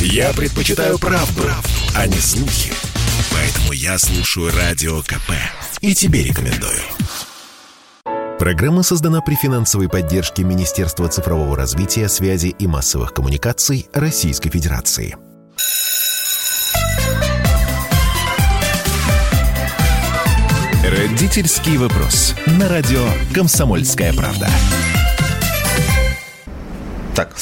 Я предпочитаю правду, а не слухи. Поэтому я слушаю Радио КП и тебе рекомендую. Программа создана при финансовой поддержке Министерства цифрового развития, связи и массовых коммуникаций Российской Федерации. Родительский вопрос. На радио «Комсомольская правда». Так.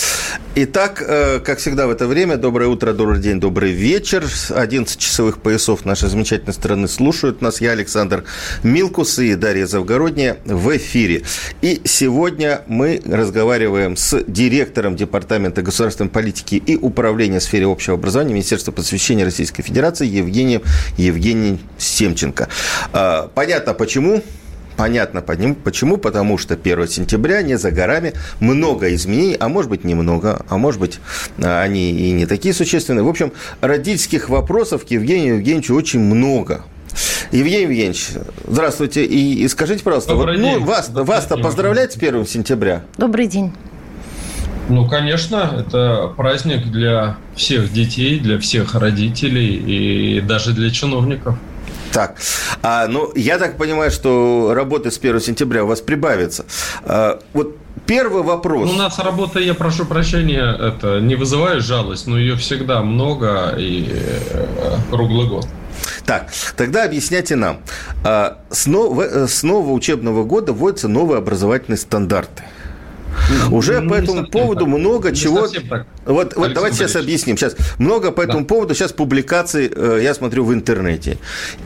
Итак, как всегда в это время, доброе утро, добрый день, добрый вечер. 11 часовых поясов нашей замечательной страны слушают нас. Я, Александр Милкус, и Дарья Завгородняя в эфире. И сегодня мы разговариваем с директором Департамента государственной политики и управления в сфере общего образования Министерства просвещения Российской Федерации Евгением Семченко. Понятно, почему. Почему? Потому что 1 сентября не за горами, много изменений, а может быть немного, а может быть они и не такие существенные. В общем, родительских вопросов к Евгению Евгеньевичу очень много. Евгений Евгеньевич, здравствуйте. И скажите, пожалуйста, вас-то поздравлять с 1 сентября? Добрый день. Ну, конечно, это праздник для всех детей, для всех родителей и даже для чиновников. Так, я так понимаю, что работы с 1 сентября у вас прибавится. Вот первый вопрос. У нас работа, я прошу прощения, это не вызывает жалость, но ее всегда много и круглый год. Так, тогда объясняйте нам. С нового учебного года вводятся новые образовательные стандарты. Уже по этому поводу много чего... Вот давайте сейчас объясним. Сейчас много по этому поводу сейчас публикаций, я смотрю, в интернете.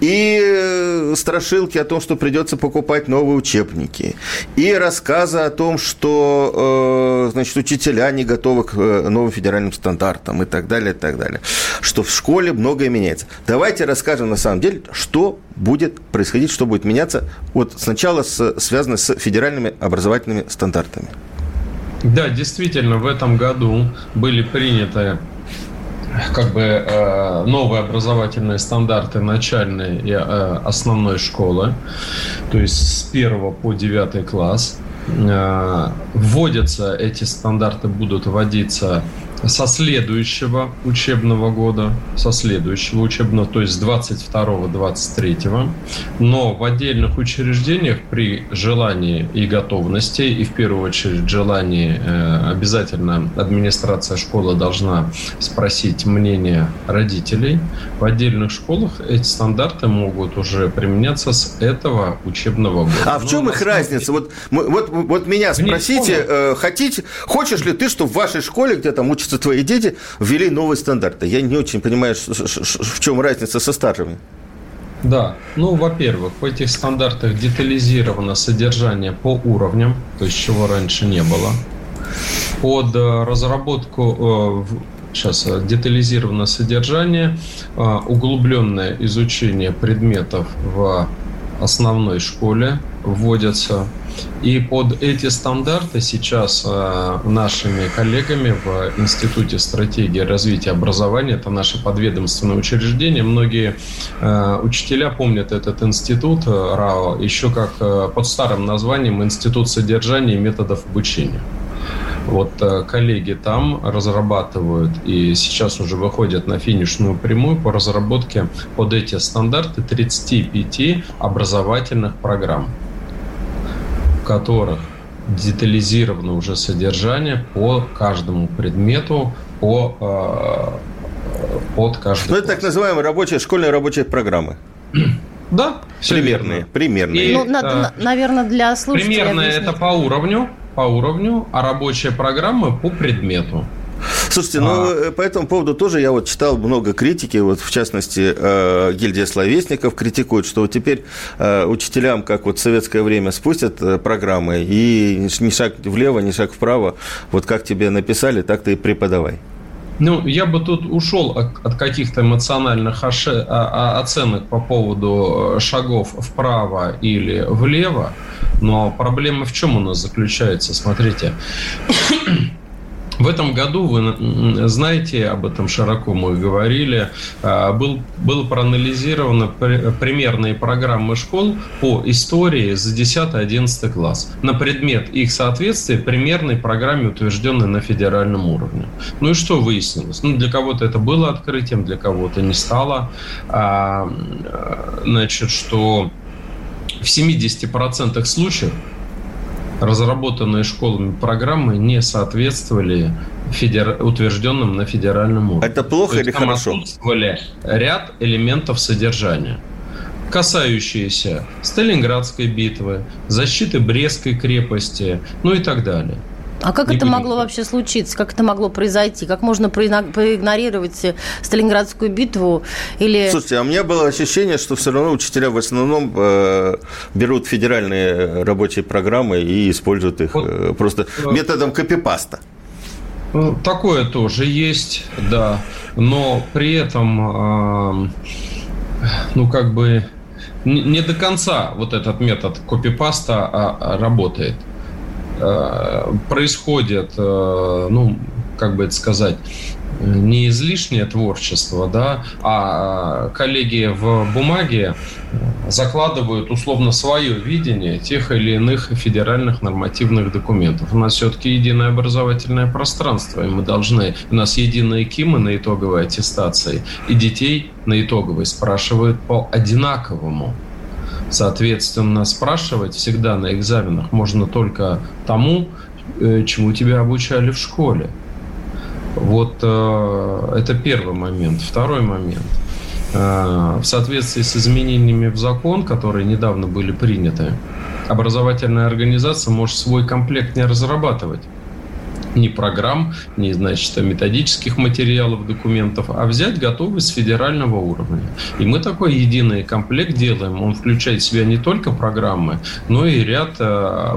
И страшилки о том, что придется покупать новые учебники. И рассказы о том, что, значит, учителя не готовы к новым федеральным стандартам и так далее, и так далее. Что в школе многое меняется. Давайте расскажем на самом деле, что будет происходить, что будет меняться. Вот сначала связано с федеральными образовательными стандартами. Да, действительно, в этом году были приняты новые образовательные стандарты начальной и основной школы, то есть с 1 по 9 класс. Вводятся эти стандарты, будут вводиться со следующего учебного года, то есть с 22-23, но в отдельных учреждениях при желании и готовности, и в первую очередь желании, обязательно администрация школы должна спросить мнение родителей, в отдельных школах эти стандарты могут уже применяться с этого учебного года. А в чем их разница? Вот меня спросите, хочешь ли ты, чтобы в вашей школе, где там учатся твои дети, ввели новые стандарты? Я не очень понимаю, в чем разница со старыми. Да, во-первых, в этих стандартах детализировано содержание по уровням, то есть чего раньше не было. Под разработку... Сейчас детализировано содержание, углубленное изучение предметов в основной школе вводятся. И под эти стандарты сейчас нашими коллегами в Институте стратегии развития образования, это наше подведомственное учреждение, многие учителя помнят этот институт РАО еще как под старым названием Институт содержания и методов обучения. Вот коллеги там разрабатывают и сейчас уже выходят на финишную прямую по разработке под эти стандарты 35 образовательных программ, в которых детализировано уже содержание по каждому предмету, под каждый класс. Это так называемые школьные рабочие программы. Да, примерные. Наверное, для слушателей. Примерные это по уровню, а рабочая программа по предмету. Слушайте, по этому поводу тоже я читал много критики, в частности, гильдия словесников критикует, что теперь учителям, как в советское время, спустят программы, и ни шаг влево, ни шаг вправо, как тебе написали, так ты и преподавай. Я бы тут ушел от каких-то эмоциональных оценок по поводу шагов вправо или влево, но проблема в чем у нас заключается? Смотрите, В этом году, вы знаете, об этом широко мы говорили, было проанализировано примерные программы школ по истории за 10-11 класс на предмет их соответствия примерной программе, утвержденной на федеральном уровне. Ну и что выяснилось? Ну, для кого-то это было открытием, для кого-то не стало. Значит, что в 70% случаев разработанные школами программы не соответствовали утвержденным на федеральном уровне. Это плохо или хорошо? Отсутствовали ряд элементов содержания, касающиеся Сталинградской битвы, защиты Брестской крепости, ну и так далее. А как это могло вообще случиться? Как это могло произойти? Как можно проигнорировать Сталинградскую битву? Или... Слушайте, а у меня было ощущение, что все равно учителя в основном берут федеральные рабочие программы и используют их просто методом копипаста. Такое тоже есть, да. Но при этом, не до конца вот этот метод копипаста работает. Происходит, не излишнее творчество, да, а коллеги в бумаге закладывают условно свое видение тех или иных федеральных нормативных документов. У нас все-таки единое образовательное пространство, и у нас единые КИМы на итоговой аттестации, и детей на итоговой спрашивают по одинаковому. Соответственно, спрашивать всегда на экзаменах можно только тому, чему тебя обучали в школе. Вот это первый момент. Второй момент. В соответствии с изменениями в закон, которые недавно были приняты, образовательная организация может свой комплект не разрабатывать. Ни программ, ни, методических материалов, документов, а взять готовый с федерального уровня. И мы такой единый комплект делаем. Он включает в себя не только программы, но и ряд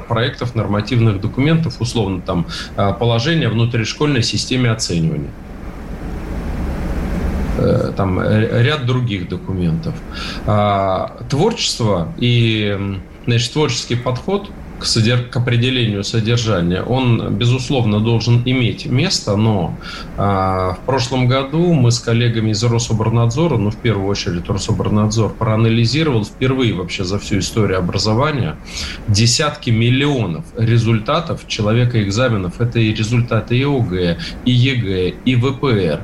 проектов нормативных документов, условно, положение о внутришкольной системе оценивания. Ряд других документов. Творчество и, творческий подход к определению содержания, он, безусловно, должен иметь место, но в прошлом году мы с коллегами из Рособрнадзора, в первую очередь Рособрнадзор, проанализировал впервые вообще за всю историю образования десятки миллионов результатов человека экзаменов. Это и результаты и ОГЭ, и ЕГЭ, и ВПР.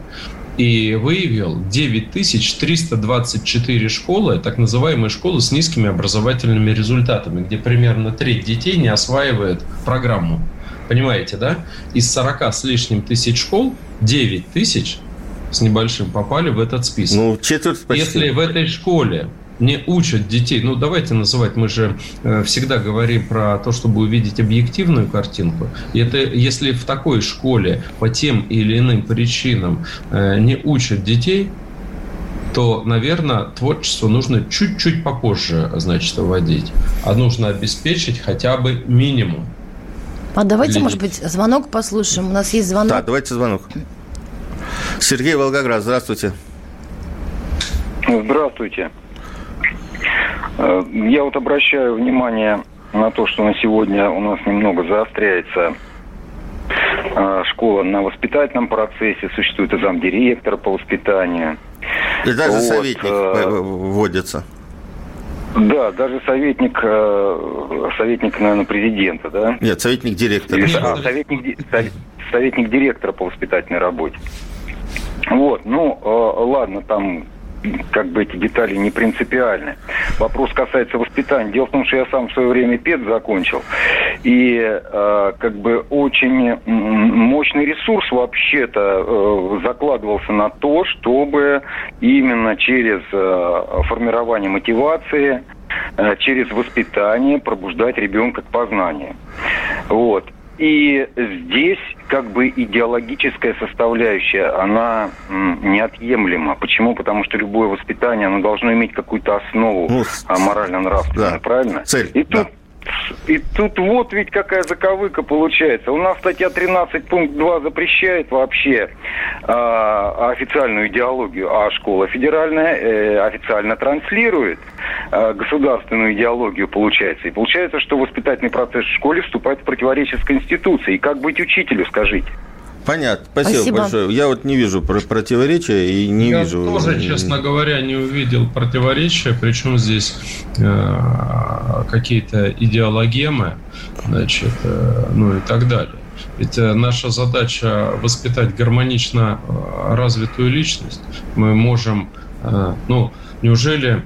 И выявил 9324 школы, так называемые школы с низкими образовательными результатами, где примерно треть детей не осваивает программу. Понимаете, да? Из 40 с лишним тысяч школ 9 тысяч с небольшим попали в этот список. Четверть почти. Если в этой школе не учат детей, давайте называть, мы же всегда говорим про то, чтобы увидеть объективную картинку. Это если в такой школе по тем или иным причинам не учат детей, то, наверное, творчество нужно чуть-чуть попозже, вводить, а нужно обеспечить хотя бы минимум. А давайте, может быть, звонок послушаем. У нас есть звонок. Да, давайте звонок. Сергей, Волгоград, здравствуйте. Здравствуйте. Я обращаю внимание на то, что на сегодня у нас немного заостряется школа на воспитательном процессе. Существует и замдиректора по воспитанию. И даже советник вводится. Да, даже советник, наверное, президента, да? Нет, советник директора. Советник директора по воспитательной работе. Ладно, там... эти детали не принципиальны. Вопрос касается воспитания. Дело в том, что я сам в свое время ПЕД закончил. И очень мощный ресурс вообще-то закладывался на то, чтобы именно через формирование мотивации, через воспитание пробуждать ребенка к познанию. И здесь идеологическая составляющая, она неотъемлема. Почему? Потому что любое воспитание, оно должно иметь какую-то основу морально-нравственную, да. Правильно? Цель, И тут ведь какая заковыка получается. У нас статья 13 пункт 2 запрещает вообще официальную идеологию, а школа федеральная официально транслирует государственную идеологию, получается. И получается, что воспитательный процесс в школе вступает в противоречие с Конституцией. И как быть учителю, скажите? Понятно. Спасибо большое. Я вот не вижу противоречия и не я вижу... Я тоже, честно говоря, не увидел противоречия, причем здесь какие-то идеологемы, значит, ну и так далее. Ведь наша задача воспитать гармонично развитую личность. Мы можем... Ну, неужели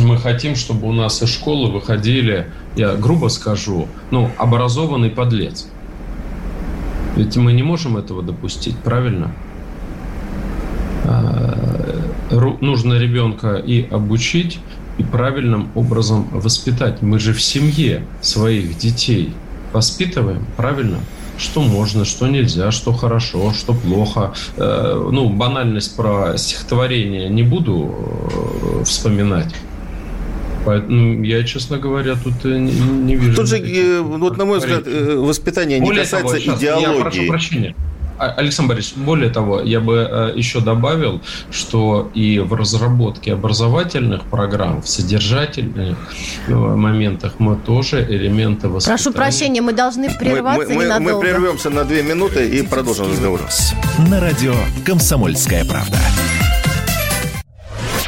мы хотим, чтобы у нас из школы выходили, я грубо скажу, ну, образованный подлец? Ведь мы не можем этого допустить, правильно? Нужно ребенка и обучить, и правильным образом воспитать. Мы же в семье своих детей воспитываем, правильно? Что можно, что нельзя, что хорошо, что плохо. Ну, банальность про стихотворение не буду вспоминать. Поэтому я, честно говоря, тут не вижу... Тут же, вот, на мой взгляд, воспитание не касается идеологии. Я прошу прощения. Александр Борисович, более того, я бы еще добавил, что и в разработке образовательных программ, в содержательных моментах мы тоже элементы воспитания... Прошу прощения, мы должны прерваться ненадолго. Мы прервемся на 2 минуты и продолжим разговор. На радио «Комсомольская правда».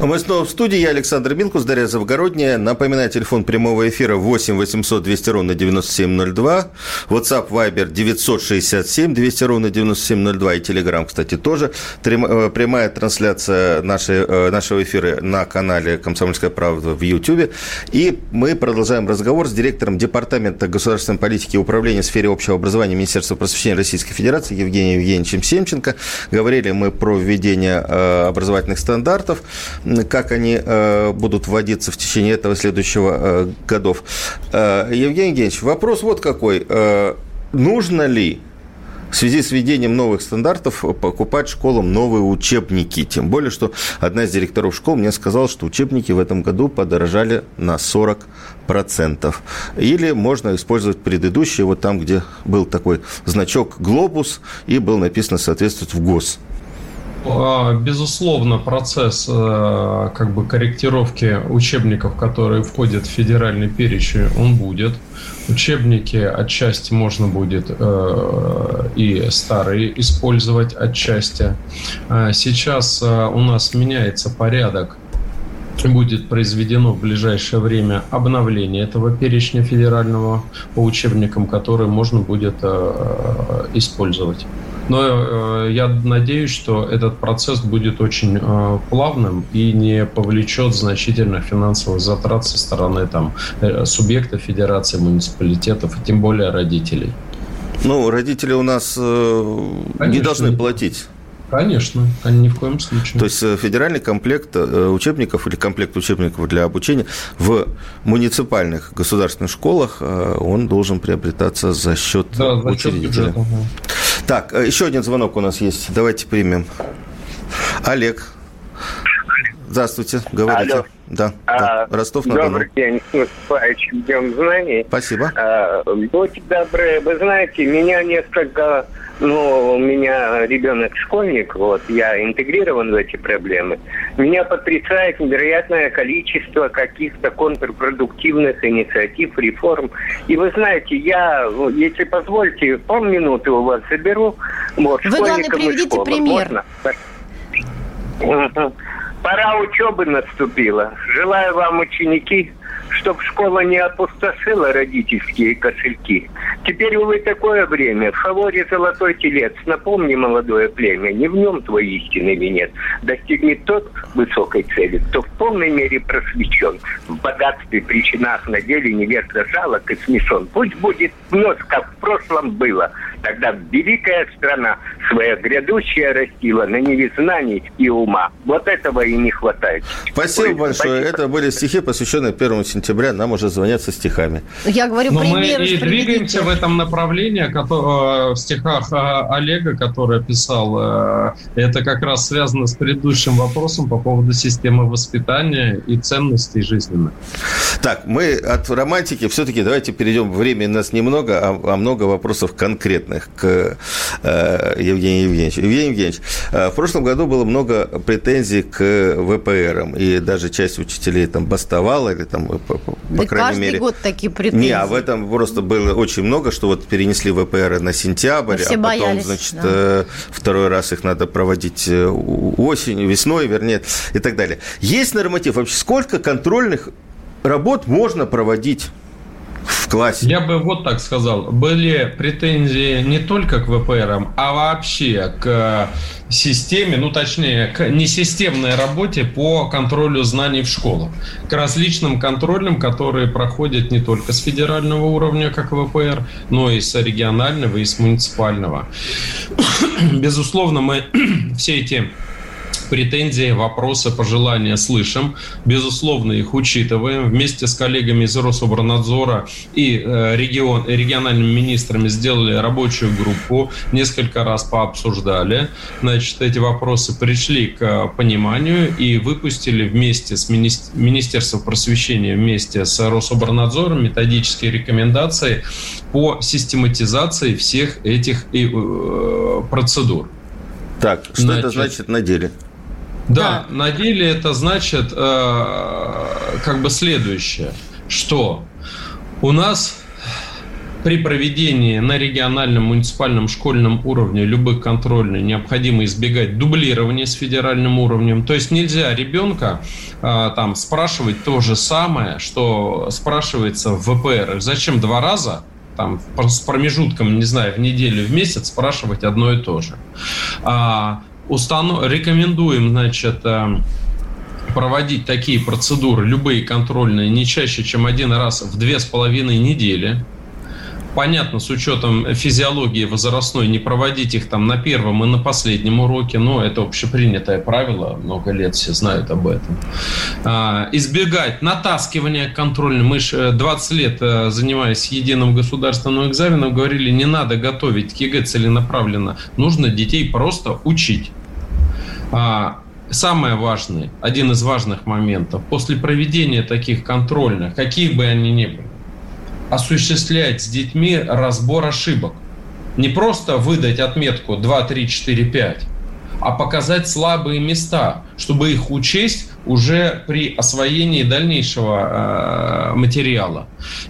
Мы снова в студии. Я Александр Милкус, Дарья Завгородняя. Напоминаю, телефон прямого эфира 8 800 200 ровно 9702. WhatsApp, Viber 967 200 ровно 9702. И Telegram, кстати, тоже. Прямая трансляция нашего эфира на канале «Комсомольская правда» в YouTube. И мы продолжаем разговор с директором Департамента государственной политики и управления в сфере общего образования Министерства просвещения Российской Федерации Евгением Семченко. Говорили мы про введение образовательных стандартов, как они будут вводиться в течение этого следующего годов. Евгений Евгеньевич, вопрос вот какой. Нужно ли в связи с введением новых стандартов покупать школам новые учебники? Тем более, что одна из директоров школ мне сказала, что учебники в этом году подорожали на 40%. Или можно использовать предыдущие, вот там, где был такой значок «Глобус» и было написано «Соответствовать в ГОС». Безусловно, процесс как бы корректировки учебников, которые входят в федеральный перечень, он будет. Учебники отчасти можно будет и старые использовать отчасти. Сейчас у нас меняется порядок. Будет произведено в ближайшее время обновление этого перечня федерального по учебникам, которые можно будет использовать. Но я надеюсь, что этот процесс будет очень плавным и не повлечет значительных финансовых затрат со стороны там, субъектов федерации, муниципалитетов, и тем более родителей. Ну, родители у нас не должны платить. Конечно, ни в коем случае. То есть федеральный комплект учебников или комплект учебников для обучения в муниципальных государственных школах, он должен приобретаться за счет учредителя. Счет бюджета. Так, еще один звонок у нас есть. Давайте примем. Олег. Здравствуйте. Говорите. Алло. Да, да. Ростов-на-Дону. Добрый день. С наступающим Днем знаний. Спасибо. Будьте добры. Вы знаете, у меня ребенок школьник, вот, я интегрирован в эти проблемы. Меня потрясает невероятное количество каких-то контрпродуктивных инициатив, реформ. И вы знаете, я, если позволите, полминуты у вас заберу. Вот, вы, главное, приведите школу. Пример. Можно? Пора учебы наступила. Желаю вам, ученики, чтобы школа не опустошила родительские кошельки. Теперь, увы, такое время. В фаворе золотой телец. Напомни, молодое племя, не в нем твой истинный венец. Достигнет тот высокой цели, кто в полной мере просвещен. В богатстве, причинах, на деле невежда жалок и смешон. Пусть будет вновь, как в прошлом было. Тогда великая страна свое грядущее растила, но не без знаний и ума. Вот этого и не хватает. Спасибо большое. Спасибо. Это были стихи, посвященные 1 сентября. Нам уже звонят со стихами. Я говорю, но пример, мы и двигаемся в этом направлении, в стихах Олега, который писал. Это как раз связано с предыдущим вопросом по поводу системы воспитания и ценностей жизненных. Так, мы от романтики все-таки давайте перейдем. Времени у нас немного, а много вопросов конкретных к Евгению Евгеньевичу. Евгений Евгеньевич, в прошлом году было много претензий к ВПРам, и даже часть учителей там бастовала, или там, по крайней мере... Каждый год такие претензии. Не, а в этом просто было очень много, что вот перенесли ВПРы на сентябрь, а потом, боялись, значит, да. Второй раз их надо проводить осенью, весной, вернее, и так далее. Есть норматив? Вообще, сколько контрольных работ можно проводить в классе? Я бы вот так сказал. Были претензии не только к ВПРам, а вообще к системе, ну точнее, к несистемной работе по контролю знаний в школах. К различным контролям, которые проходят не только с федерального уровня, как ВПР, но и с регионального, и с муниципального. Безусловно, мы все эти претензии, вопросы, пожелания слышим. Безусловно, их учитываем. Вместе с коллегами из Рособрнадзора и региональными министрами сделали рабочую группу. Несколько раз пообсуждали. Значит, эти вопросы пришли к пониманию и выпустили вместе с Министерством просвещения, вместе с Рособрнадзором методические рекомендации по систематизации всех этих процедур. Так, что это значит на деле? Да, на деле это значит следующее, что у нас при проведении на региональном, муниципальном, школьном уровне любых контрольных необходимо избегать дублирования с федеральным уровнем. То есть нельзя ребенка спрашивать то же самое, что спрашивается в ВПР. Зачем два раза? С промежутком, не знаю, в неделю, в месяц спрашивать одно и то же. Рекомендуем, проводить такие процедуры, любые контрольные, не чаще, чем один раз в 2,5 недели. Понятно, с учетом физиологии возрастной, не проводить их на первом и на последнем уроке, но это общепринятое правило, много лет все знают об этом. Избегать натаскивания контрольных. Мы же 20 лет, занимаясь единым государственным экзаменом, говорили, не надо готовить к ЕГЭ целенаправленно, нужно детей просто учить. Самое важное, один из важных моментов, после проведения таких контрольных, каких бы они ни были, осуществлять с детьми разбор ошибок. Не просто выдать отметку 2, 3, 4, 5, а показать слабые места, чтобы их учесть уже при освоении дальнейшего материала.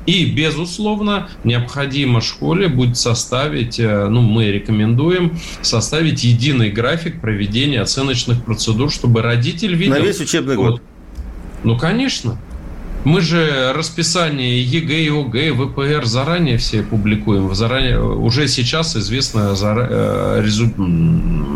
И, безусловно, необходимо школе будет составить, мы рекомендуем составить единый график проведения оценочных процедур, чтобы родитель видел... На весь учебный год. Ну, конечно. Мы же расписание ЕГЭ, ОГЭ, ВПР заранее все публикуем. Заранее, уже сейчас известно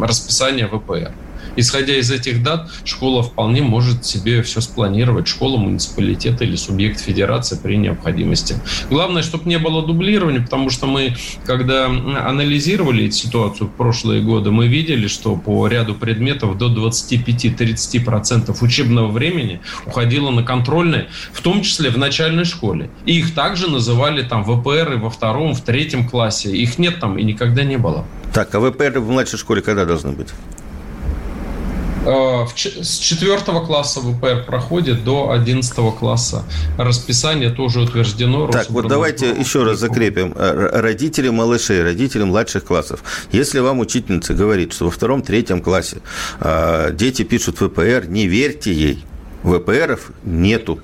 расписание ВПР. Исходя из этих дат, школа вполне может себе все спланировать. Школа, муниципалитет или субъект федерации при необходимости. Главное, чтобы не было дублирования, потому что мы, когда анализировали ситуацию в прошлые годы, мы видели, что по ряду предметов до 25-30% учебного времени уходило на контрольные, в том числе в начальной школе. И их также называли ВПРы во втором, в третьем классе. Их нет и никогда не было. Так, а ВПРы в младшей школе когда должны быть? С 4 класса ВПР проходит до 11 класса. Расписание тоже утверждено. Так, вот давайте еще раз закрепим. Родители малышей, родители младших классов. Если вам учительница говорит, что во 2-3 классе дети пишут ВПР, не верьте ей. ВПРов нету.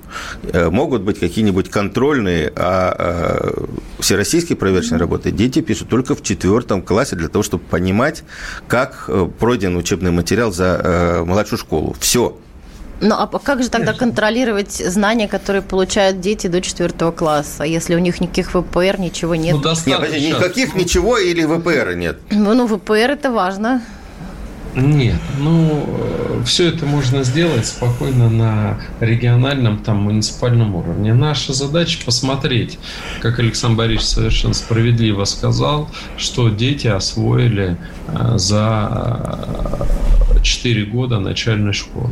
Могут быть какие-нибудь контрольные, а всероссийские проверочные работы дети пишут только в 4 классе для того, чтобы понимать, как пройден учебный материал за младшую школу. Все. Ну, а как же тогда контролировать знания, которые получают дети до 4 класса, если у них никаких ВПР, ничего нет? Никаких ничего или ВПР нет? Ну, ВПР – это важно. Нет, все это можно сделать спокойно на региональном, муниципальном уровне. Наша задача посмотреть, как Александр Борисович совершенно справедливо сказал, что дети освоили за 4 года начальной школы.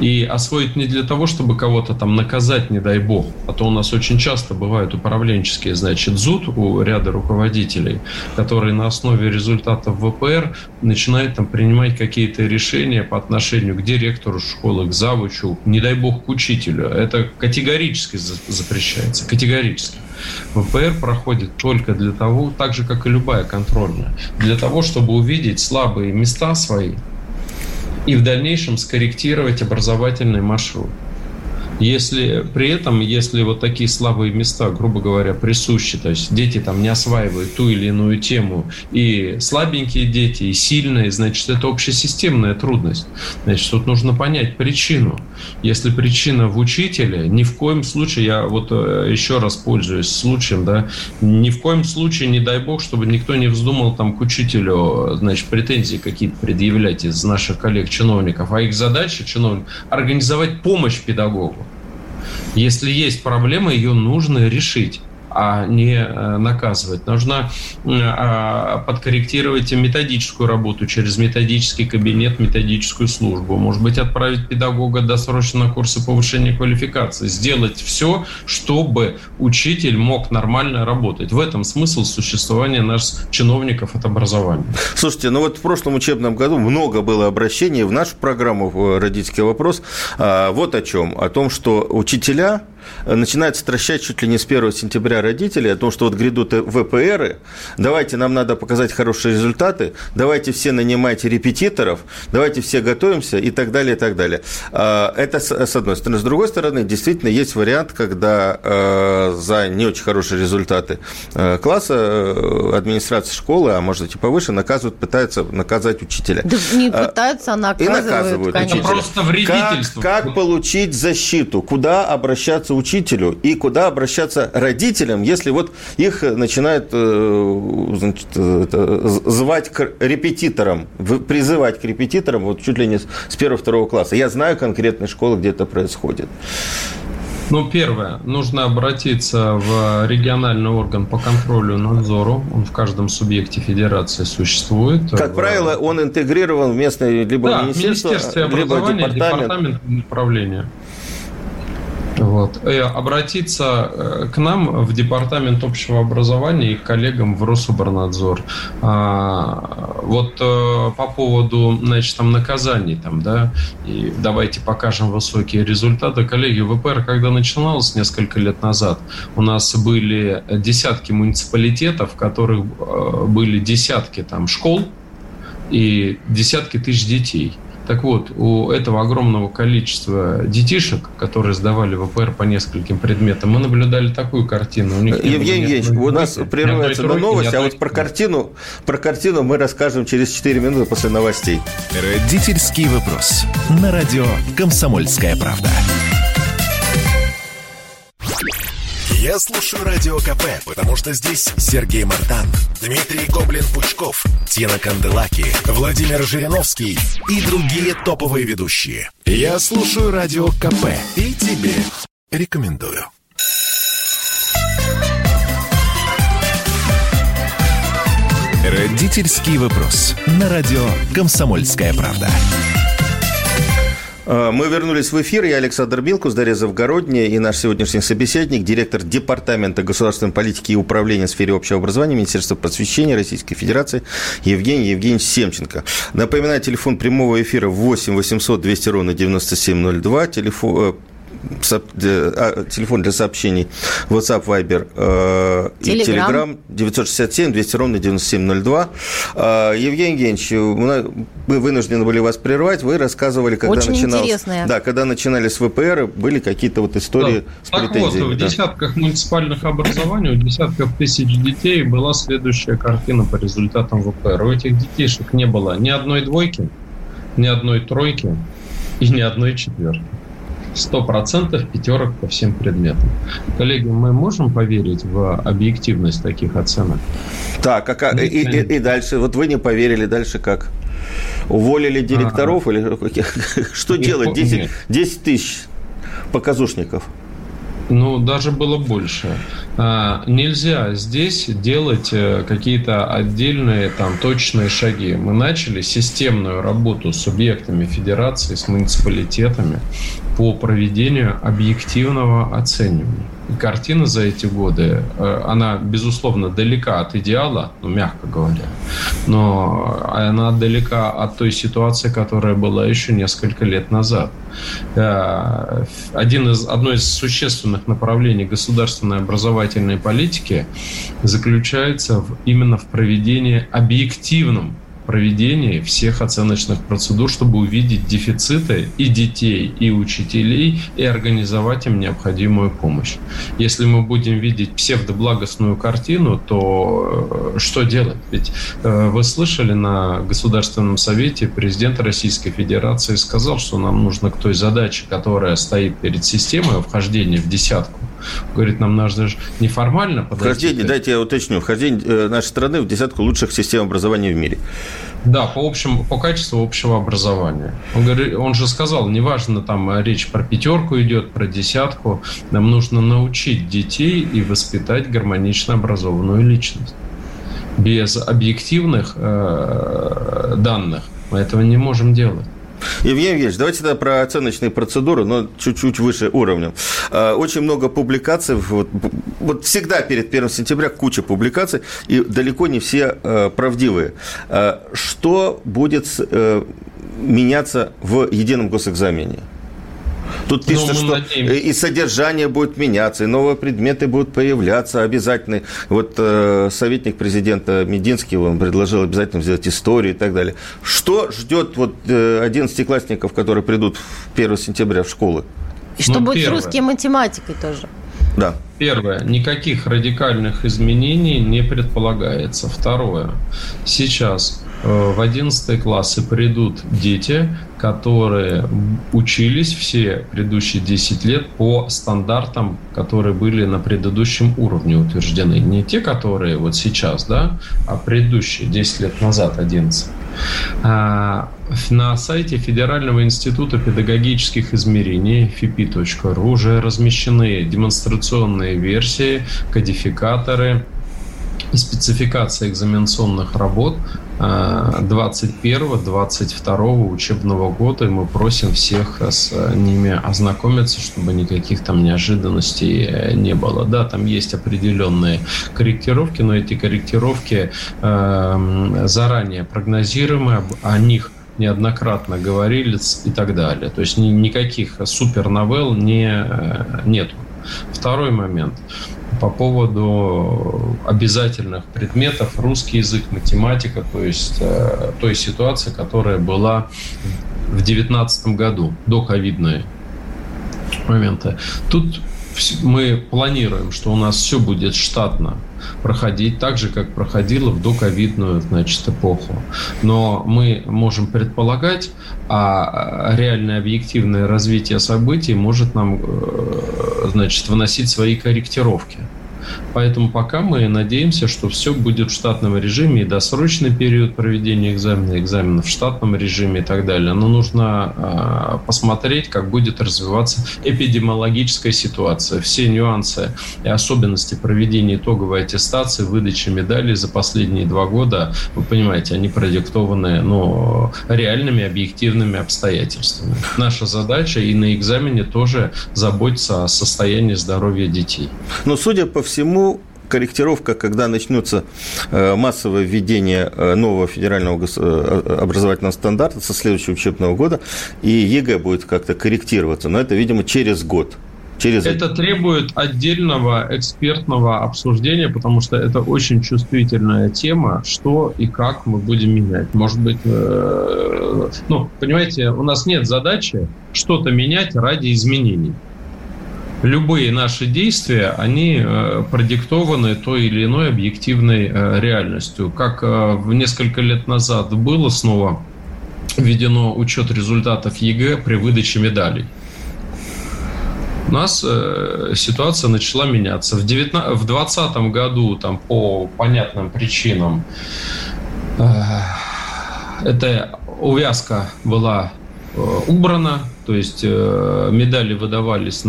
И освоить не для того, чтобы кого-то наказать, не дай бог. А то у нас очень часто бывают управленческие, зуд у ряда руководителей, которые на основе результатов ВПР начинают принимать какие-то решения по отношению к директору школы, к завучу, не дай бог, к учителю. Это категорически запрещается. Категорически. ВПР проходит только для того, так же, как и любая контрольная, для того, чтобы увидеть слабые места свои, и в дальнейшем скорректировать образовательный маршрут. Если такие слабые места, грубо говоря, присущи, то есть дети не осваивают ту или иную тему, и слабенькие дети, и сильные, это общесистемная трудность. Тут нужно понять причину. Если причина в учителе, ни в коем случае, я еще раз пользуюсь случаем, ни в коем случае, не дай бог, чтобы никто не вздумал к учителю, претензии какие-то предъявлять из наших коллег-чиновников, а их задача, чиновник, организовать помощь педагогу. Если есть проблема, ее нужно решить, а не наказывать. Нужно подкорректировать методическую работу через методический кабинет, методическую службу. Может быть, отправить педагога досрочно на курсы повышения квалификации. Сделать все, чтобы учитель мог нормально работать. В этом смысл существования наших чиновников от образования. Слушайте, в прошлом учебном году много было обращений в нашу программу в «Родительский вопрос». Вот о чем. О том, что учителя начинают стращать чуть ли не с 1 сентября родителей о том, что грядут ВПРы, давайте, нам надо показать хорошие результаты, давайте все нанимайте репетиторов, давайте все готовимся и так далее, и так далее. Это с одной стороны. С другой стороны, действительно, есть вариант, когда за не очень хорошие результаты класса администрация школы, а может быть и повыше, пытаются наказать учителя. Да не пытаются, а наказывают учителя. Это просто вредительство. Как получить защиту? Куда обращаться учителю и куда обращаться родителям, если их начинают звать к репетиторам, призывать к репетиторам чуть ли не с 1-2 класса. Я знаю конкретные школы, где это происходит. Первое. Нужно обратиться в региональный орган по контролю и надзору. Он в каждом субъекте федерации существует. Как правило, он интегрирован в местное либо министерство образования, либо департамент управления. И обратиться к нам в Департамент общего образования и к коллегам в Рособрнадзор. По поводу, наказаний, и давайте покажем высокие результаты. Коллеги, ВПР, когда начиналось несколько лет назад, у нас были десятки муниципалитетов, в которых были десятки школ и десятки тысяч детей. Так вот, у этого огромного количества детишек, которые сдавали ВПР по нескольким предметам, мы наблюдали такую картину. Евгений Евгеньевич, у нас прерывается на новость, про картину мы расскажем через 4 минуты после новостей. Родительский вопрос. На радио «Комсомольская правда». Я слушаю Радио КП, потому что здесь Сергей Мартан, Дмитрий Гоблин-Пучков, Тина Канделаки, Владимир Жириновский и другие топовые ведущие. Я слушаю Радио КП и тебе рекомендую. Родительский вопрос. На радио «Комсомольская правда». Мы вернулись в эфир. Я Александр Милкус, Дарья Завгородняя и наш сегодняшний собеседник, директор Департамента государственной политики и управления в сфере общего образования Министерства просвещения Российской Федерации Евгений Евгеньевич Семченко. Напоминаю, телефон прямого эфира 8 800 200 ровно 9702, телефон для сообщений WhatsApp, Viber и Telegram 967-200-9702. Евгений Евгеньевич, мы вынуждены были вас прервать. Вы рассказывали, когда начинались ВПР, были какие-то истории с претензиями. В десятках муниципальных образований, у десятков тысяч детей была следующая картина по результатам ВПР. У этих детишек не было ни одной двойки, ни одной тройки и ни одной четверки. 100% пятерок по всем предметам. Коллеги, мы можем поверить в объективность таких оценок? Так, и дальше? Вы не поверили, дальше как? Уволили директоров или что делать? 10 тысяч показушников. Ну, даже было больше. Нельзя здесь делать какие-то отдельные там точные шаги. Мы начали системную работу с субъектами федерации, с муниципалитетами по проведению объективного оценивания. И картина за эти годы, она, безусловно, далека от идеала, ну, мягко говоря, но она далека от той ситуации, которая была еще несколько лет назад. Одно из существенных направлений государственной образовательной политики заключается именно в проведении объективном всех оценочных процедур, чтобы увидеть дефициты и детей, и учителей, и организовать им необходимую помощь. Если мы будем видеть псевдоблагостную картину, то что делать? Ведь вы слышали, на Государственном совете президент Российской Федерации сказал, что нам нужно к той задаче, которая стоит перед системой вхождения в десятку. Говорит, нам нужно же неформально подойти. Дайте я уточню. Вхождение нашей страны в десятку лучших систем образования в мире. Да, по качеству общего образования. Он же сказал, неважно, там речь про пятерку идет, про десятку, нам нужно научить детей и воспитать гармонично образованную личность. Без объективных данных мы этого не можем делать. Евгений Евгеньевич, давайте тогда про оценочные процедуры, но чуть-чуть выше уровня. Очень много публикаций, вот всегда перед 1 сентября куча публикаций, и далеко не все правдивые. Что будет меняться в едином госэкзамене? Тут пишется, что надеемся. И содержание будет меняться, и новые предметы будут появляться обязательно. Вот советник президента Мединский вам предложил обязательно сделать историю и так далее. Что ждет 11-классников, которые придут 1 сентября в школы? И что будет с русской математикой тоже? Да. Первое. Никаких радикальных изменений не предполагается. Второе. Сейчас в 11 классы придут дети, которые учились все предыдущие 10 лет по стандартам, которые были на предыдущем уровне утверждены. Не те, которые вот сейчас, да, а предыдущие 10 лет назад, 11. На сайте Федерального института педагогических измерений fipi.ru уже размещены демонстрационные версии, кодификаторы, спецификация экзаменационных работ 21-22 учебного года, и мы просим всех с ними ознакомиться, чтобы никаких там неожиданностей не было. Да, там есть определенные корректировки, но эти корректировки заранее прогнозируемы, о них неоднократно говорили и так далее. То есть никаких суперновелл нету. Второй момент. По поводу обязательных предметов русский язык, математика, то есть той ситуации, которая была в 2019 году, до ковидной момента. Тут мы планируем, что у нас все будет штатно проходить так же, как проходило в доковидную, значит, эпоху. Но мы можем предполагать, а реальное объективное развитие событий может нам, значит, выносить свои корректировки. Поэтому пока мы надеемся, что все будет в штатном режиме, и досрочный период проведения экзамена в штатном режиме и так далее. Но нужно посмотреть, как будет развиваться эпидемиологическая ситуация. Все нюансы и особенности проведения итоговой аттестации, выдачи медалей за последние 2 года, вы понимаете, они продиктованы реальными объективными обстоятельствами. Наша задача и на экзамене тоже заботиться о состоянии здоровья детей. Но, судя по всему, корректировка, когда начнется массовое введение нового федерального образовательного стандарта со следующего учебного года, и ЕГЭ будет как-то корректироваться. Но это, видимо, через год. Это требует отдельного экспертного обсуждения, потому что это очень чувствительная тема, что и как мы будем менять. Может быть, понимаете, у нас нет задачи что-то менять ради изменений. Любые наши действия, они продиктованы той или иной объективной реальностью. Как несколько лет назад было снова введено учет результатов ЕГЭ при выдаче медалей. У нас ситуация начала меняться. В 2020 году там, по понятным причинам Эта увязка была убрана, то есть медали выдавались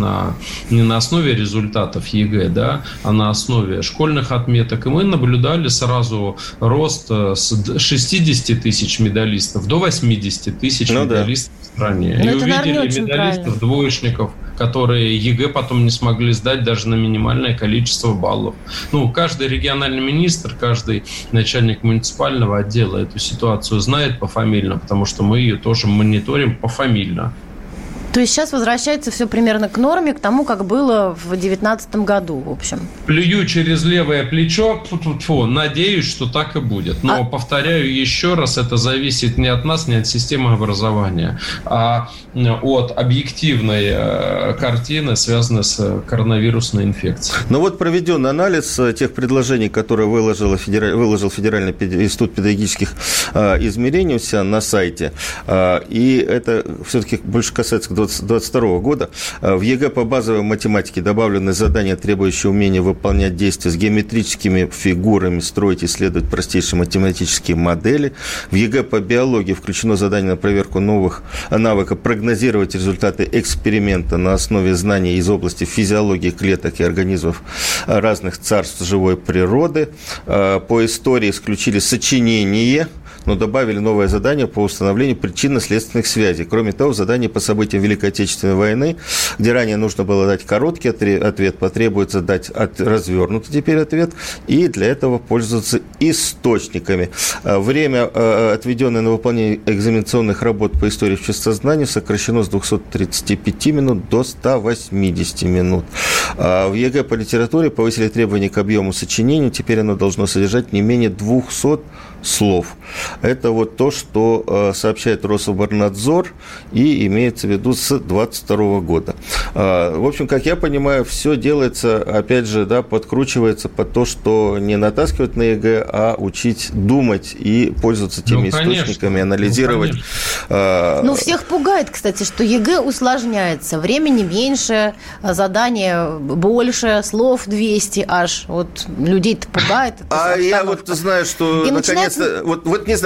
не на основе результатов ЕГЭ, да, а на основе школьных отметок. И мы наблюдали сразу рост с 60 тысяч медалистов до 80 тысяч медалистов в стране. Но и увидели медалистов-двоечников, которые ЕГЭ потом не смогли сдать даже на минимальное количество баллов. Ну, каждый региональный министр, каждый начальник муниципального отдела эту ситуацию знает пофамильно, потому что мы ее тоже мониторим пофамильно. То есть сейчас возвращается все примерно к норме, к тому, как было в 2019 году, в общем. Плюю через левое плечо, надеюсь, что так и будет. Но, повторяю еще раз, это зависит не от нас, не от системы образования, а от объективной картины, связанной с коронавирусной инфекцией. Ну вот проведен анализ тех предложений, которые выложил Федеральный институт педагогических измерений у себя на сайте. И это все-таки больше касается 2022 года. В ЕГЭ по базовой математике добавлены задания, требующие умения выполнять действия с геометрическими фигурами, строить и исследовать простейшие математические модели. В ЕГЭ по биологии включено задание на проверку новых навыков, прогнозировать результаты эксперимента на основе знаний из области физиологии клеток и организмов разных царств живой природы. По истории исключили сочинение, но добавили новое задание по установлению причинно-следственных связей. Кроме того, задание по событиям Великой Отечественной войны, где ранее нужно было дать короткий ответ, потребуется дать развернутый теперь ответ, и для этого пользоваться источниками. Время, отведенное на выполнение экзаменационных работ по истории обществознания, сокращено с 235 минут до 180 минут. В ЕГЭ по литературе повысили требования к объему сочинений, теперь оно должно содержать не менее 200 слов. Это вот то, что сообщает Рособрнадзор и имеется в виду с 2022 года. В общем, как я понимаю, все делается, опять же, да, подкручивается под то, что не натаскивать на ЕГЭ, а учить думать и пользоваться теми источниками, анализировать. Всех пугает, кстати, что ЕГЭ усложняется. Времени меньше, задания больше, слов 200 аж. Вот людей-то пугает. Я вот знаю, что и наконец-то...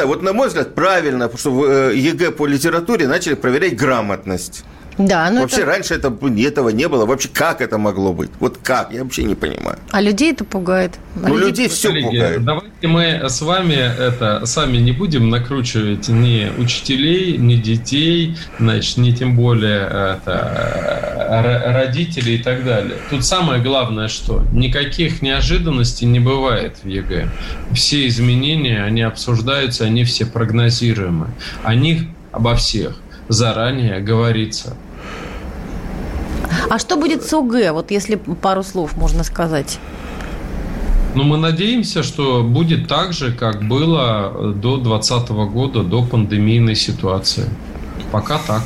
Вот на мой взгляд, правильно, что в ЕГЭ по литературе начали проверять грамотность. Да, вообще раньше этого не было. Вообще как это могло быть? Вот как? Я вообще не понимаю. А людей это пугает. Людей все пугает. Давайте мы с вами сами не будем накручивать ни учителей, ни детей, ни тем более родителей и так далее. Тут самое главное, что никаких неожиданностей не бывает в ЕГЭ. Все изменения, они обсуждаются, они все прогнозируемы. О них, обо всех заранее говорится. А что будет с ОГЭ, вот если пару слов можно сказать? Мы надеемся, что будет так же, как было до 2020 года, до пандемийной ситуации. Пока так.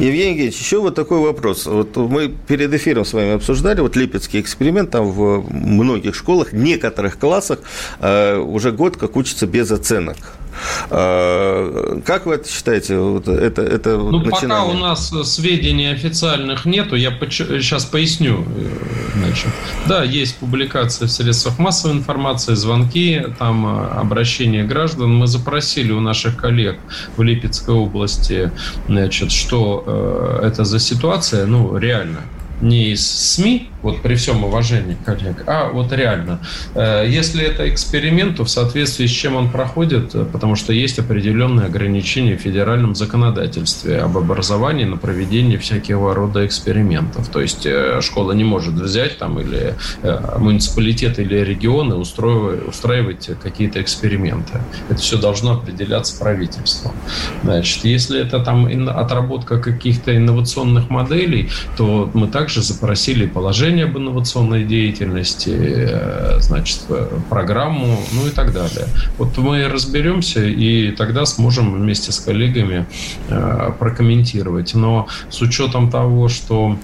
Евгений Евгеньевич, еще вот такой вопрос. Вот мы перед эфиром с вами обсуждали липецкий эксперимент. Там в многих школах, некоторых классах уже год как учатся без оценок. Как вы это считаете? Пока у нас сведений официальных нету. Я сейчас поясню. Да, есть публикации в средствах массовой информации, звонки, там обращения граждан. Мы запросили у наших коллег в Липецкой области, что это за ситуация, реально. Не из СМИ, при всем уважении коллег, а реально. Если это эксперимент, то в соответствии с чем он проходит, потому что есть определенные ограничения в федеральном законодательстве об образовании на проведение всякого рода экспериментов. То есть школа не может взять или муниципалитет, или регионы устраивать какие-то эксперименты. Это все должно определяться правительством. Если это отработка каких-то инновационных моделей, то мы также запросили положение об инновационной деятельности, программу, и так далее. Мы разберемся, и тогда сможем вместе с коллегами прокомментировать. Но с учетом того, что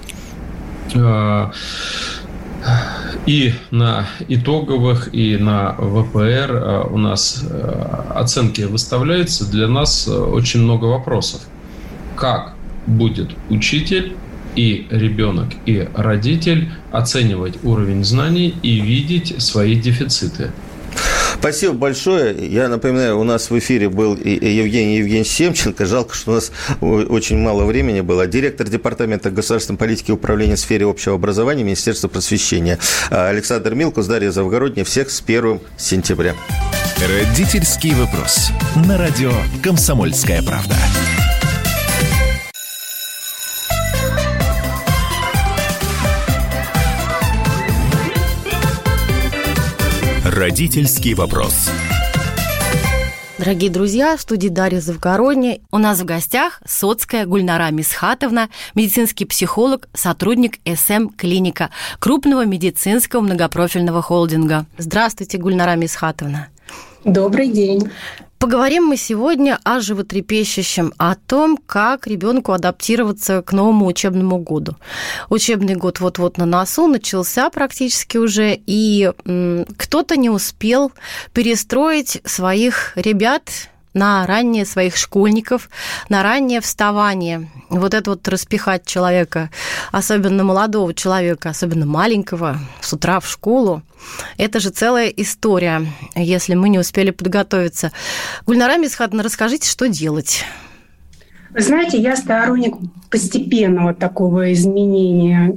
и на итоговых, и на ВПР у нас оценки выставляются, для нас очень много вопросов. Как будет учитель и ребенок, и родитель оценивать уровень знаний и видеть свои дефициты? Спасибо большое. Я напоминаю, у нас в эфире был Евгений Семченко. Жалко, что у нас очень мало времени было. Директор Департамента государственной политики и управления в сфере общего образования Министерства просвещения Александр Милкус, Дарья Завгородняя. Всех с 1 сентября. Родительский вопрос. На радио «Комсомольская правда». Родительский вопрос. Дорогие друзья, в студии Дарья Завгородняя. У нас в гостях Соцкая Гульнара Мисхатовна, медицинский психолог, сотрудник СМ-клиника, крупного медицинского многопрофильного холдинга. Здравствуйте, Гульнара Мисхатовна. Добрый день. Поговорим мы сегодня о животрепещущем, о том, как ребенку адаптироваться к новому учебному году. Учебный год вот-вот на носу, начался практически уже, и кто-то не успел перестроить своих ребят на раннее, своих школьников, на раннее вставание. Вот это вот распихать человека, особенно молодого человека, особенно маленького, с утра в школу, это же целая история, если мы не успели подготовиться. Гульнара Мисхатовна, расскажите, что делать? Вы знаете, я сторонник постепенного такого изменения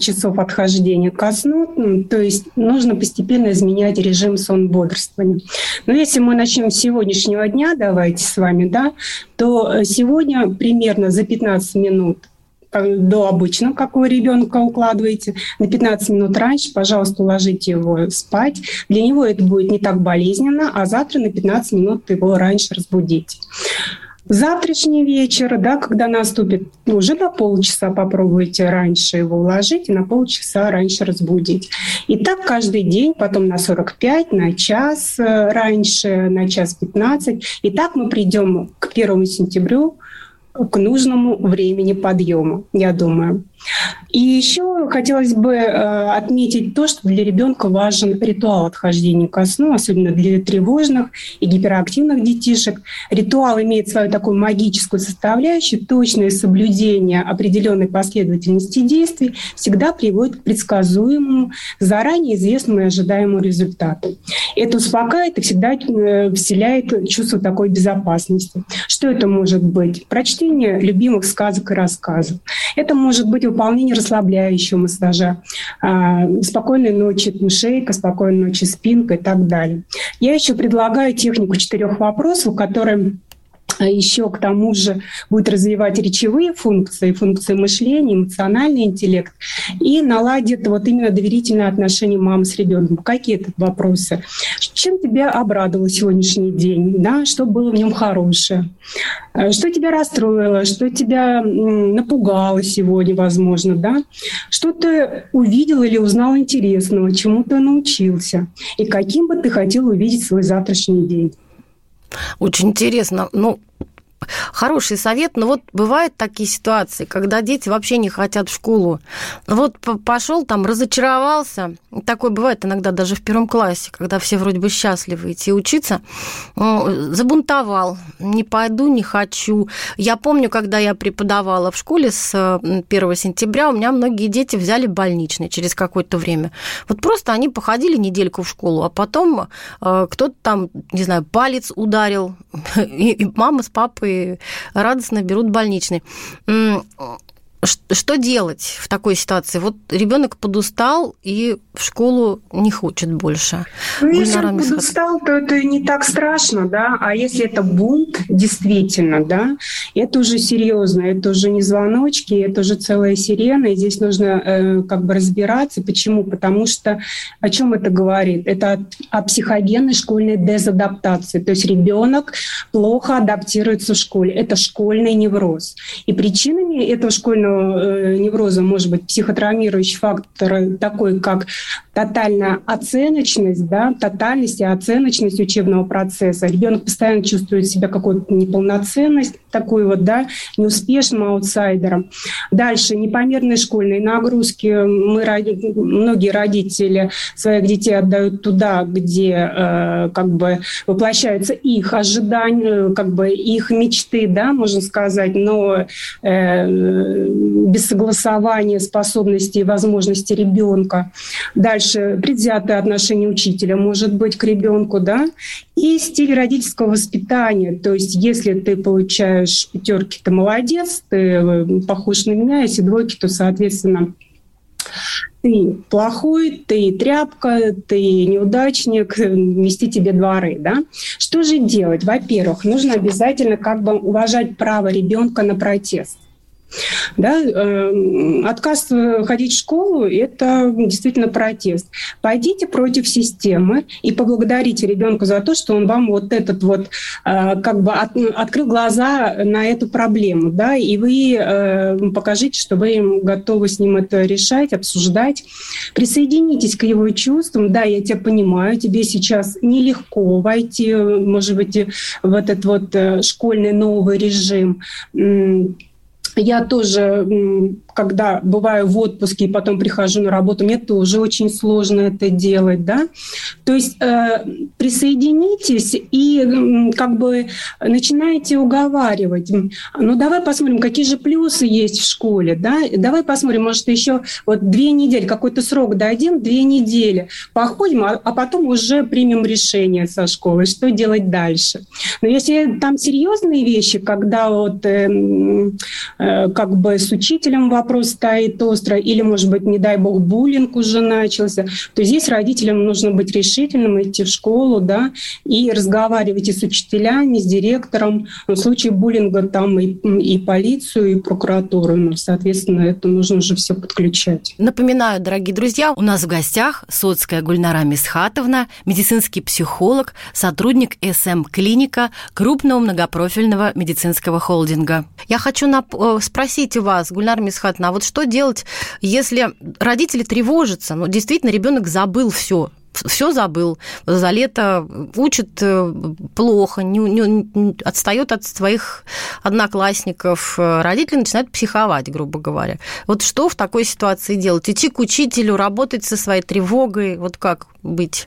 часов отхождения ко сну, то есть нужно постепенно изменять режим сон-бодрствования. Но если мы начнем с сегодняшнего дня, давайте с вами, да, то сегодня примерно за 15 минут до обычного, как вы ребенка укладываете, на 15 минут раньше, пожалуйста, уложите его спать. Для него это будет не так болезненно, а завтра на 15 минут его раньше разбудите. Завтрашний вечер, да, когда наступит, уже на полчаса попробуйте раньше его уложить и на полчаса раньше разбудить. И так каждый день, потом на 45, на час раньше, на час 15. И так мы придем к 1 сентября к нужному времени подъема, я думаю. И еще хотелось бы отметить то, что для ребенка важен ритуал отхождения ко сну, особенно для тревожных и гиперактивных детишек. Ритуал имеет свою такую магическую составляющую. Точное соблюдение определенной последовательности действий всегда приводит к предсказуемому, заранее известному и ожидаемому результату. Это успокаивает и всегда вселяет чувство такой безопасности. Что это может быть? Прочтение любимых сказок и рассказов. Это может быть выполнение расслабляющего массажа, спокойной ночи шейка, спокойной ночи спинка и так далее. Я еще предлагаю технику 4 вопросов, которая еще к тому же будет развивать речевые функции, функции мышления, эмоциональный интеллект и наладит вот именно доверительное отношение мамы с ребенком. Какие это вопросы? Чем тебя обрадовал сегодняшний день? Да? Что было в нем хорошее? Что тебя расстроило? Что тебя напугало сегодня, возможно? Да? Что ты увидел или узнал интересного? Чему ты научился? И каким бы ты хотел увидеть свой завтрашний день? Очень интересно. Ну, хороший совет, но вот бывают такие ситуации, когда дети вообще не хотят в школу. Вот пошел там, разочаровался. Такое бывает иногда даже в 1 классе, когда все вроде бы счастливы идти учиться. Забунтовал. Не пойду, не хочу. Я помню, когда я преподавала в школе с 1 сентября, у меня многие дети взяли больничный через какое-то время. Вот просто они походили недельку в школу, а потом кто-то там, не знаю, палец ударил, и мама с папой и радостно берут больничный. Что делать в такой ситуации? Вот ребенок подустал и в школу не хочет больше. Ну, если он подустал, то это не так страшно, да. А если это бунт, действительно, да, это уже серьезно, это уже не звоночки, это уже целая сирена. И здесь нужно как бы разбираться. Почему? Потому что о чем это говорит? Это о психогенной школьной дезадаптации. То есть ребенок плохо адаптируется в школе. Это школьный невроз. И причинами этого школьного невроза может быть психотравмирующий фактор такой, как тотальная оценочность, да, тотальность и оценочность учебного процесса. Ребенок постоянно чувствует себя какую-то неполноценность, такую вот, да, неуспешным аутсайдером. Дальше непомерные школьные нагрузки. Многие родители своих детей отдают туда, где как бы воплощаются их ожидания, как бы их мечты, да, можно сказать, но без согласования способностей и возможностей ребенка. Дальше предвзятое отношение учителя может быть к ребенку, да, и стиль родительского воспитания. То есть если ты получаешь пятерки, ты молодец, ты похож на меня, если двойки, то, соответственно, ты плохой, ты тряпка, ты неудачник, мести тебе дворы, да? Что же делать? Во-первых, нужно обязательно уважать право ребенка на протест. Да? Отказ ходить в школу – это действительно протест. Пойдите против системы и поблагодарите ребенка за то, что он вам открыл глаза на эту проблему, да? И вы покажите, что вы готовы с ним это решать, обсуждать. Присоединитесь к его чувствам. Да, я тебя понимаю, тебе сейчас нелегко войти, может быть, в этот школьный новый режим. Я тоже, когда бываю в отпуске и потом прихожу на работу, мне тоже очень сложно это делать, да. То есть присоединитесь и начинаете уговаривать. Ну, давай посмотрим, какие же плюсы есть в школе, да. Давай посмотрим, может, еще 2 недели, какой-то срок дадим, 2 недели. Походим, а потом уже примем решение со школы, что делать дальше. Но если там серьезные вещи, когда с учителем вопрос стоит остро, или, может быть, не дай бог, буллинг уже начался, то здесь родителям нужно быть решительным, идти в школу, да, и разговаривать и с учителями, и с директором. В случае буллинга там и полицию, и прокуратуру, ну, соответственно, это нужно уже все подключать. Напоминаю, дорогие друзья, у нас в гостях Соцкая Гульнара Мисхатовна, медицинский психолог, сотрудник СМ-клиника крупного многопрофильного медицинского холдинга. Я хочу спросить у вас, Гульнара Мисхатовна, а вот что делать, если родители тревожатся, но действительно ребенок забыл все? Все забыл, за лето учит плохо, не отстает от своих одноклассников. Родители начинают психовать, грубо говоря. Вот что в такой ситуации делать? Идти к учителю, работать со своей тревогой? Вот как быть?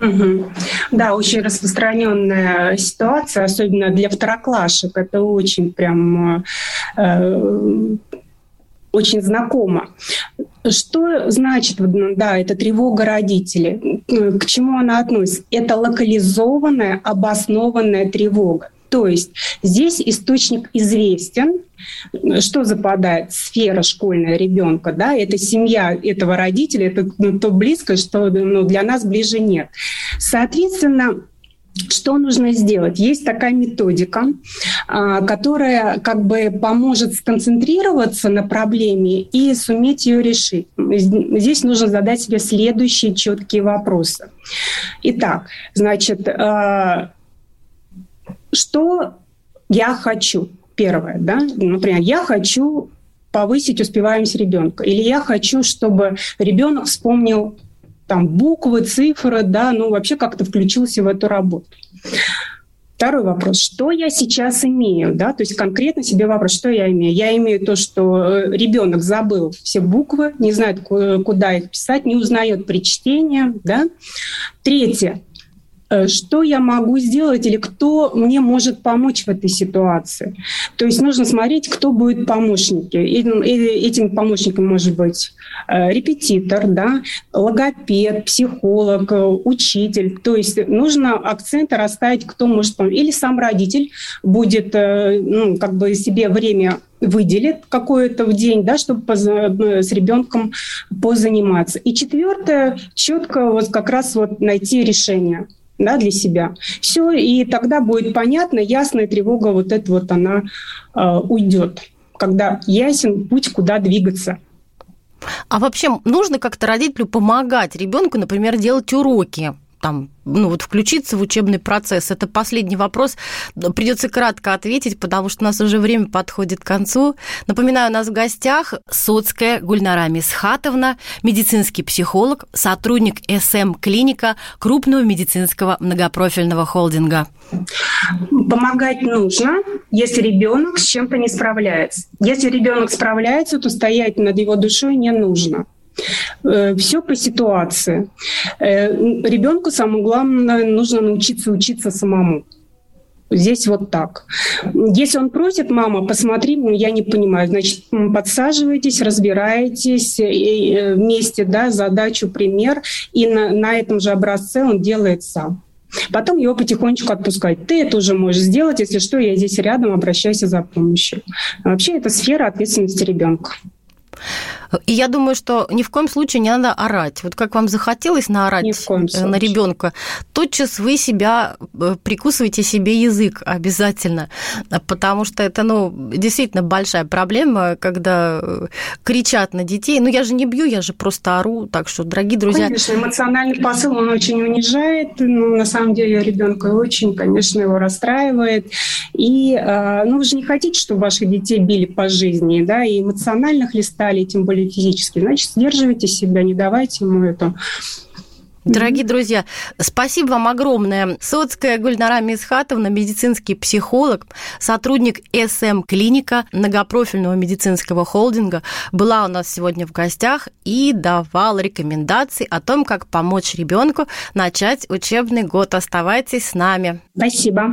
Угу. Да, очень распространенная ситуация, особенно для второклашек. Это очень очень знакомо. Что значит, да, это тревога родителей? К чему она относится? Это локализованная, обоснованная тревога. То есть здесь источник известен. Что западает? Сфера школьная ребенка, да, это семья этого родителя, это то близкое, что для нас ближе нет. Соответственно, что нужно сделать? Есть такая методика, которая поможет сконцентрироваться на проблеме и суметь ее решить. Здесь нужно задать себе следующие четкие вопросы. Итак, значит, что я хочу? Первое, да, например, я хочу повысить успеваемость ребенка, или я хочу, чтобы ребенок вспомнил там буквы, цифры, да, вообще как-то включился в эту работу. Второй вопрос. Что я сейчас имею? Да? То есть конкретно себе вопрос, что я имею? Я имею то, что ребенок забыл все буквы, не знает, куда их писать, не узнает при чтении. Да? Третье. Что я могу сделать или кто мне может помочь в этой ситуации. То есть нужно смотреть, кто будет помощники. Этим помощником может быть репетитор, да, логопед, психолог, учитель. То есть нужно акценты расставить, кто может помочь. Или сам родитель будет себе время выделит какое-то в день, да, чтобы с ребенком позаниматься. И четвертое, четко найти решение. Да, для себя. Все, и тогда будет понятно, ясная тревога она уйдет, когда ясен путь, куда двигаться. А вообще нужно как-то родителю помогать ребенку, например, делать уроки, включиться в учебный процесс. Это последний вопрос. Придется кратко ответить, потому что у нас уже время подходит к концу. Напоминаю, у нас в гостях Соцкая Гульнара Мисхатовна, медицинский психолог, сотрудник СМ-клиника крупного медицинского многопрофильного холдинга. Помогать нужно, если ребенок с чем-то не справляется. Если ребенок справляется, то стоять над его душой не нужно. Все по ситуации. Ребенку самое главное нужно научиться учиться самому. Здесь вот так. Если он просит: мама, посмотри, я не понимаю, значит, подсаживайтесь, разбираетесь вместе, да, задачу, пример, и на этом же образце он делает сам. Потом его потихонечку отпускать. Ты это уже можешь сделать, если что, я здесь рядом, обращайся за помощью. Вообще это сфера ответственности ребенка. И я думаю, что ни в коем случае не надо орать. Вот как вам захотелось наорать на ребенка, тотчас вы себя прикусываете себе язык обязательно, потому что это, действительно большая проблема, когда кричат на детей. Я же не бью, я же просто ору. Так что, дорогие друзья... Конечно, эмоциональный посыл, он очень унижает. На самом деле ребенка очень, конечно, его расстраивает. И вы же не хотите, чтобы ваших детей били по жизни, да, и эмоционально хлестали, тем более физически. Значит, сдерживайте себя, не давайте ему это. Дорогие друзья, спасибо вам огромное. Соцкая Гульнара Мисхатовна, медицинский психолог, сотрудник СМ-клиника многопрофильного медицинского холдинга, была у нас сегодня в гостях и давала рекомендации о том, как помочь ребенку начать учебный год. Оставайтесь с нами. Спасибо.